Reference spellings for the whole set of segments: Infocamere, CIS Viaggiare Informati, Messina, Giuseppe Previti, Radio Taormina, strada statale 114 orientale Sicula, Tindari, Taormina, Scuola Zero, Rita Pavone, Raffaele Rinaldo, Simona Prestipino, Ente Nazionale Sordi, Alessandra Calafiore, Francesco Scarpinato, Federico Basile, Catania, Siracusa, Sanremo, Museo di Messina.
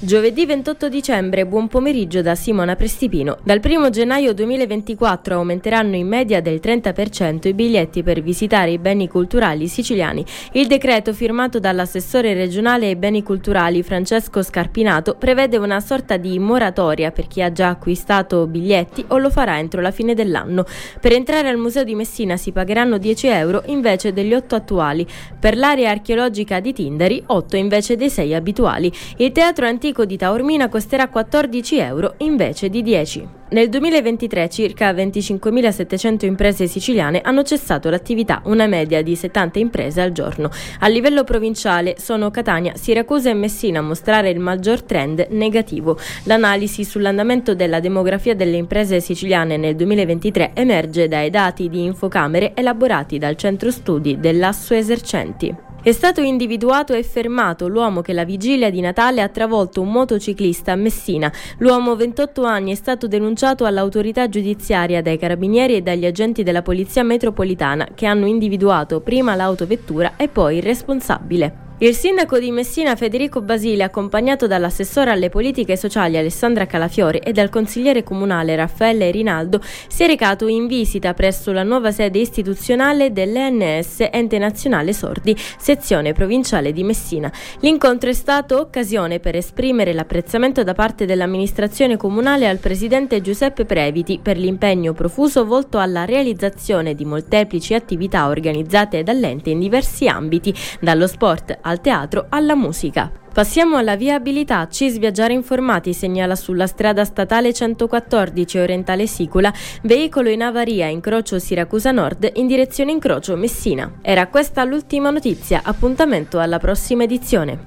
Giovedì 28 dicembre, buon pomeriggio da Simona Prestipino. Dal 1 gennaio 2024 aumenteranno in media del 30% i biglietti per visitare i beni culturali siciliani. Il decreto firmato dall'assessore regionale ai beni culturali Francesco Scarpinato prevede una sorta di moratoria per chi ha già acquistato biglietti o lo farà entro la fine dell'anno. Per entrare al Museo di Messina si pagheranno 10 euro invece degli 8 attuali, per l'area archeologica di Tindari 8 invece dei 6 abituali. Il teatro antico di Taormina costerà 14 euro invece di 10. Nel 2023 circa 25.700 imprese siciliane hanno cessato l'attività, una media di 70 imprese al giorno. A livello provinciale sono Catania, Siracusa e Messina a mostrare il maggior trend negativo. L'analisi sull'andamento della demografia delle imprese siciliane nel 2023 emerge dai dati di Infocamere elaborati dal centro studi dell'Asso Esercenti. È stato individuato e fermato l'uomo che la vigilia di Natale ha travolto un motociclista a Messina. L'uomo, 28 anni, è stato denunciato all'autorità giudiziaria dai carabinieri e dagli agenti della polizia metropolitana, che hanno individuato prima l'autovettura e poi il responsabile. Il sindaco di Messina Federico Basile, accompagnato dall'assessora alle politiche sociali Alessandra Calafiore e dal consigliere comunale Raffaele Rinaldo, si è recato in visita presso la nuova sede istituzionale dell'ENS, Ente Nazionale Sordi, sezione provinciale di Messina. L'incontro è stato occasione per esprimere l'apprezzamento da parte dell'amministrazione comunale al presidente Giuseppe Previti per l'impegno profuso volto alla realizzazione di molteplici attività organizzate dall'ente in diversi ambiti, dallo sport al teatro, alla musica. Passiamo alla viabilità. CIS Viaggiare Informati segnala sulla strada statale 114 orientale Sicula veicolo in avaria incrocio Siracusa Nord in direzione incrocio Messina. Era questa l'ultima notizia, appuntamento alla prossima edizione.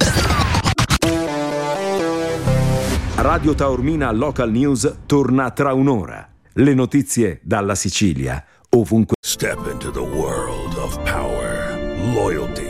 Radio Taormina Local News torna tra un'ora. Le notizie dalla Sicilia, ovunque. Step into the world of power, loyalty